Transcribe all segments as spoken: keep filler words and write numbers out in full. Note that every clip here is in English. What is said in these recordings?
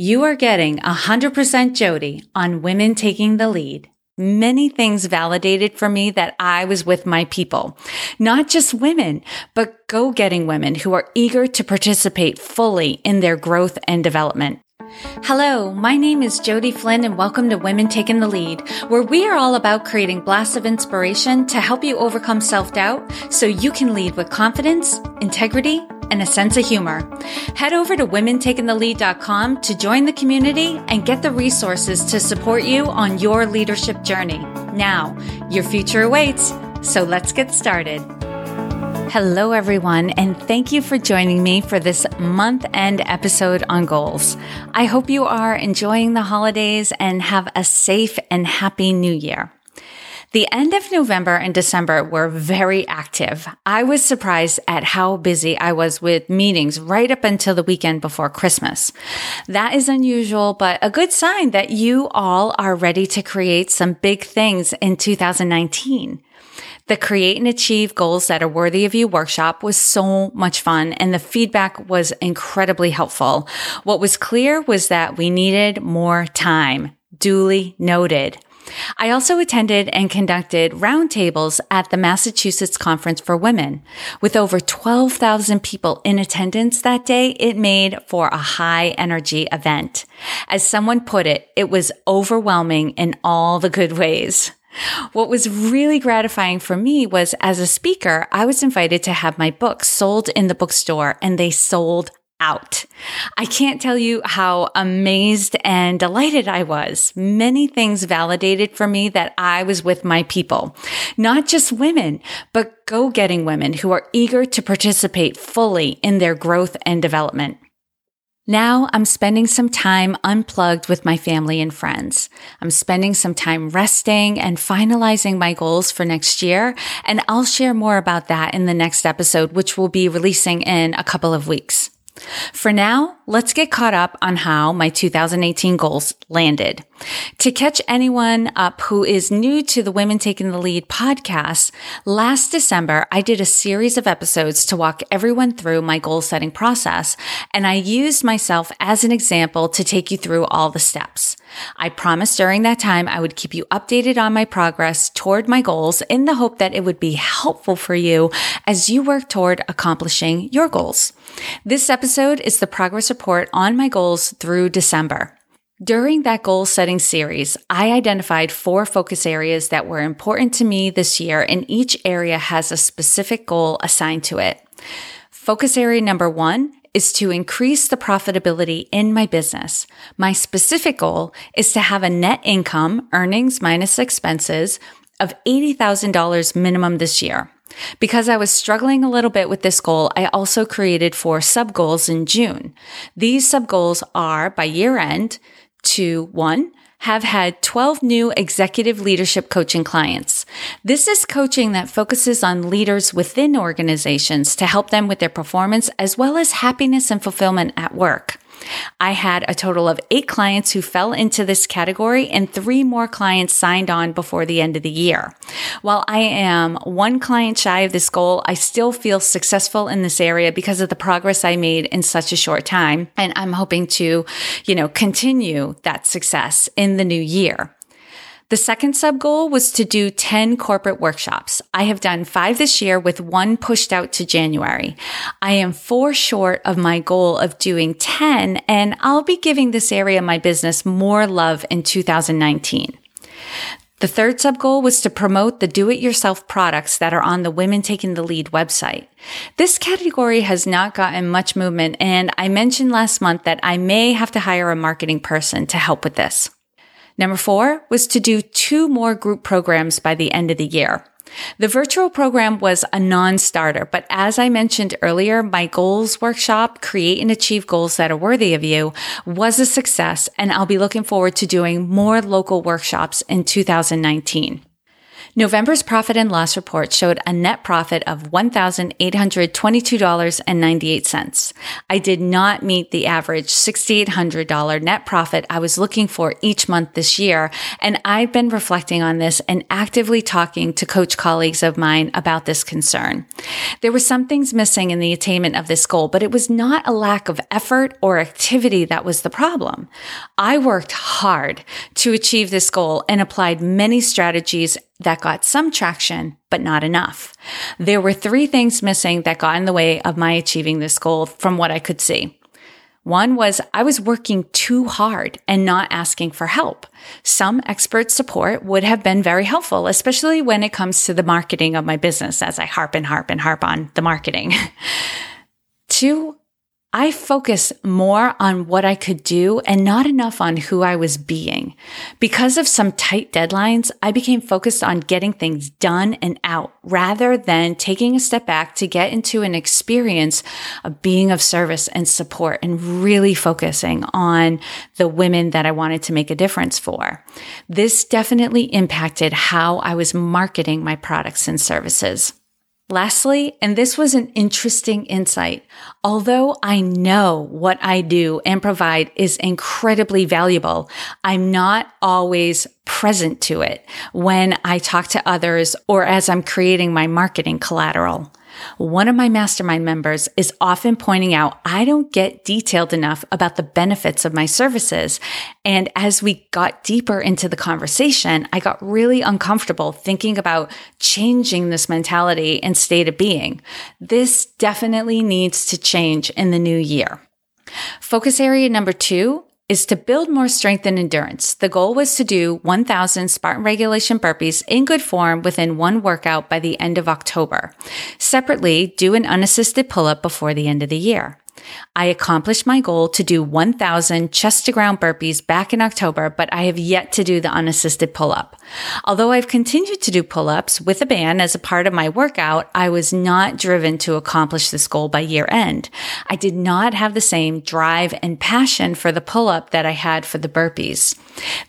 You are getting one hundred percent Jodi on Women Taking the Lead. Many things validated for me that I was with my people. Not just women, but go-getting women who are eager to participate fully in their growth and development. Hello, my name is Jodi Flynn and welcome to Women Taking the Lead, where we are all about creating blasts of inspiration to help you overcome self-doubt so you can lead with confidence, integrity, and a sense of humor. Head over to women taking the lead dot com to join the community and get the resources to support you on your leadership journey. Now, your future awaits, so let's get started. Hello, everyone, and thank you for joining me for this month-end episode on goals. I hope you are enjoying the holidays and have a safe and happy new year. The end of November and December were very active. I was surprised at how busy I was with meetings right up until the weekend before Christmas. That is unusual, but a good sign that you all are ready to create some big things in two thousand nineteen. The Create and Achieve Goals That Are Worthy of You workshop was so much fun, and the feedback was incredibly helpful. What was clear was that we needed more time. Duly noted. I also attended and conducted roundtables at the Massachusetts Conference for Women. With over twelve thousand people in attendance that day, it made for a high-energy event. As someone put it, it was overwhelming in all the good ways. What was really gratifying for me was, as a speaker, I was invited to have my books sold in the bookstore, and they sold out. I can't tell you how amazed and delighted I was. Many things validated for me that I was with my people. Not just women, but go-getting women who are eager to participate fully in their growth and development. Now I'm spending some time unplugged with my family and friends. I'm spending some time resting and finalizing my goals for next year, and I'll share more about that in the next episode, which we'll be releasing in a couple of weeks. For now, let's get caught up on how my two thousand eighteen goals landed. To catch anyone up who is new to the Women Taking the Lead podcast, last December, I did a series of episodes to walk everyone through my goal-setting process, and I used myself as an example to take you through all the steps. I promised during that time I would keep you updated on my progress toward my goals in the hope that it would be helpful for you as you work toward accomplishing your goals. This episode is the progress report on my goals through December. During that goal-setting series, I identified four focus areas that were important to me this year, and each area has a specific goal assigned to it. Focus area number one is to increase the profitability in my business. My specific goal is to have a net income, earnings minus expenses, of eighty thousand dollars minimum this year. Because I was struggling a little bit with this goal, I also created four sub-goals in June. These sub-goals are, by year-end, to one, have had twelve new executive leadership coaching clients. This is coaching that focuses on leaders within organizations to help them with their performance as well as happiness and fulfillment at work. I had a total of eight clients who fell into this category, and three more clients signed on before the end of the year. While I am one client shy of this goal, I still feel successful in this area because of the progress I made in such a short time, and I'm hoping to, you know, continue that success in the new year. The second sub-goal was to do ten corporate workshops. I have done five this year with one pushed out to January. I am four short of my goal of doing ten, and I'll be giving this area of my business more love in two thousand nineteen. The third sub-goal was to promote the do-it-yourself products that are on the Women Taking the Lead website. This category has not gotten much movement, and I mentioned last month that I may have to hire a marketing person to help with this. Number four was to do two more group programs by the end of the year. The virtual program was a non-starter, but as I mentioned earlier, my goals workshop, Create and Achieve Goals That Are Worthy of You, was a success, and I'll be looking forward to doing more local workshops in two thousand nineteen. November's profit and loss report showed a net profit of one thousand eight hundred twenty-two dollars and ninety-eight cents. I did not meet the average six thousand eight hundred dollars net profit I was looking for each month this year, and I've been reflecting on this and actively talking to coach colleagues of mine about this concern. There were some things missing in the attainment of this goal, but it was not a lack of effort or activity that was the problem. I worked hard to achieve this goal and applied many strategies that got some traction, but not enough. There were three things missing that got in the way of my achieving this goal from what I could see. One was I was working too hard and not asking for help. Some expert support would have been very helpful, especially when it comes to the marketing of my business, as I harp and harp and harp on the marketing. Two, I focus more on what I could do and not enough on who I was being. Because of some tight deadlines, I became focused on getting things done and out rather than taking a step back to get into an experience of being of service and support and really focusing on the women that I wanted to make a difference for. This definitely impacted how I was marketing my products and services. Lastly, and this was an interesting insight, although I know what I do and provide is incredibly valuable, I'm not always present to it when I talk to others or as I'm creating my marketing collateral. One of my mastermind members is often pointing out I don't get detailed enough about the benefits of my services. And as we got deeper into the conversation, I got really uncomfortable thinking about changing this mentality and state of being. This definitely needs to change in the new year. Focus area number two is to build more strength and endurance. The goal was to do one thousand Spartan regulation burpees in good form within one workout by the end of October. Separately, do an unassisted pull-up before the end of the year. I accomplished my goal to do one thousand chest-to-ground burpees back in October, but I have yet to do the unassisted pull-up. Although I've continued to do pull-ups with a band as a part of my workout, I was not driven to accomplish this goal by year-end. I did not have the same drive and passion for the pull-up that I had for the burpees.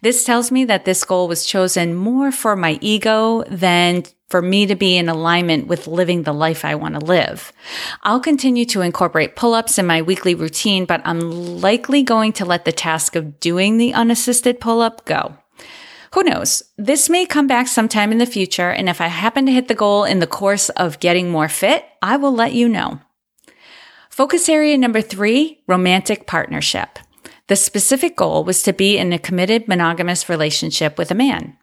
This tells me that this goal was chosen more for my ego than for me to be in alignment with living the life I want to live. I'll continue to incorporate pull-ups in my weekly routine, but I'm likely going to let the task of doing the unassisted pull-up go. Who knows? This may come back sometime in the future, and if I happen to hit the goal in the course of getting more fit, I will let you know. Focus area number three, romantic partnership. The specific goal was to be in a committed monogamous relationship with a man.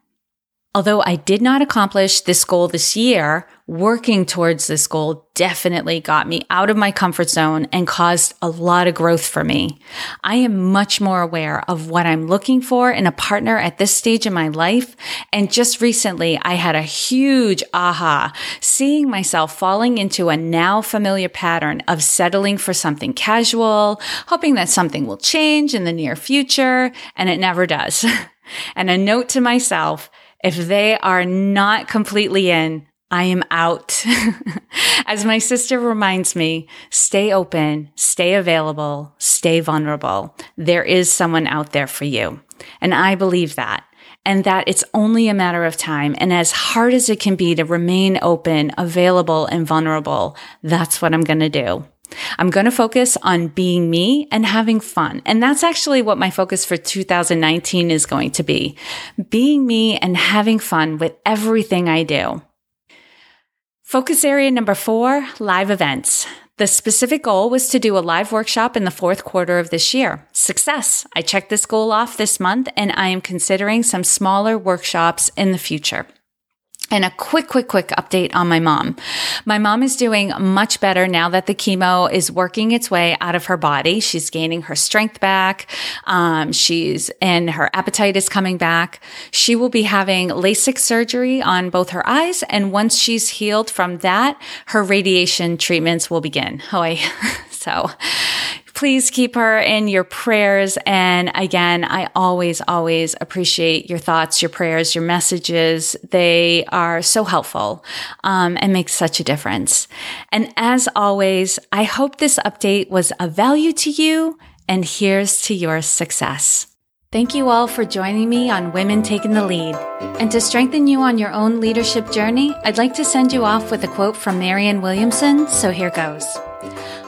Although I did not accomplish this goal this year, working towards this goal definitely got me out of my comfort zone and caused a lot of growth for me. I am much more aware of what I'm looking for in a partner at this stage in my life. And just recently, I had a huge aha, seeing myself falling into a now familiar pattern of settling for something casual, hoping that something will change in the near future, and it never does. And a note to myself, if they are not completely in, I am out. As my sister reminds me, stay open, stay available, stay vulnerable. There is someone out there for you. And I believe that. And that it's only a matter of time. And as hard as it can be to remain open, available, and vulnerable, that's what I'm going to do. I'm going to focus on being me and having fun. And that's actually what my focus for two thousand nineteen is going to be. Being me and having fun with everything I do. Focus area number four, live events. The specific goal was to do a live workshop in the fourth quarter of this year. Success! I checked this goal off this month, and I am considering some smaller workshops in the future. And a quick, quick, quick update on my mom. My mom is doing much better now that the chemo is working its way out of her body. She's gaining her strength back. Um, she's, and her appetite is coming back. She will be having LASIK surgery on both her eyes. And once she's healed from that, her radiation treatments will begin. Oh, I, so. Please keep her in your prayers. And again, I always, always appreciate your thoughts, your prayers, your messages. They are so helpful um, and make such a difference. And as always, I hope this update was of value to you. And here's to your success. Thank you all for joining me on Women Taking the Lead. And to strengthen you on your own leadership journey, I'd like to send you off with a quote from Marianne Williamson, so here goes.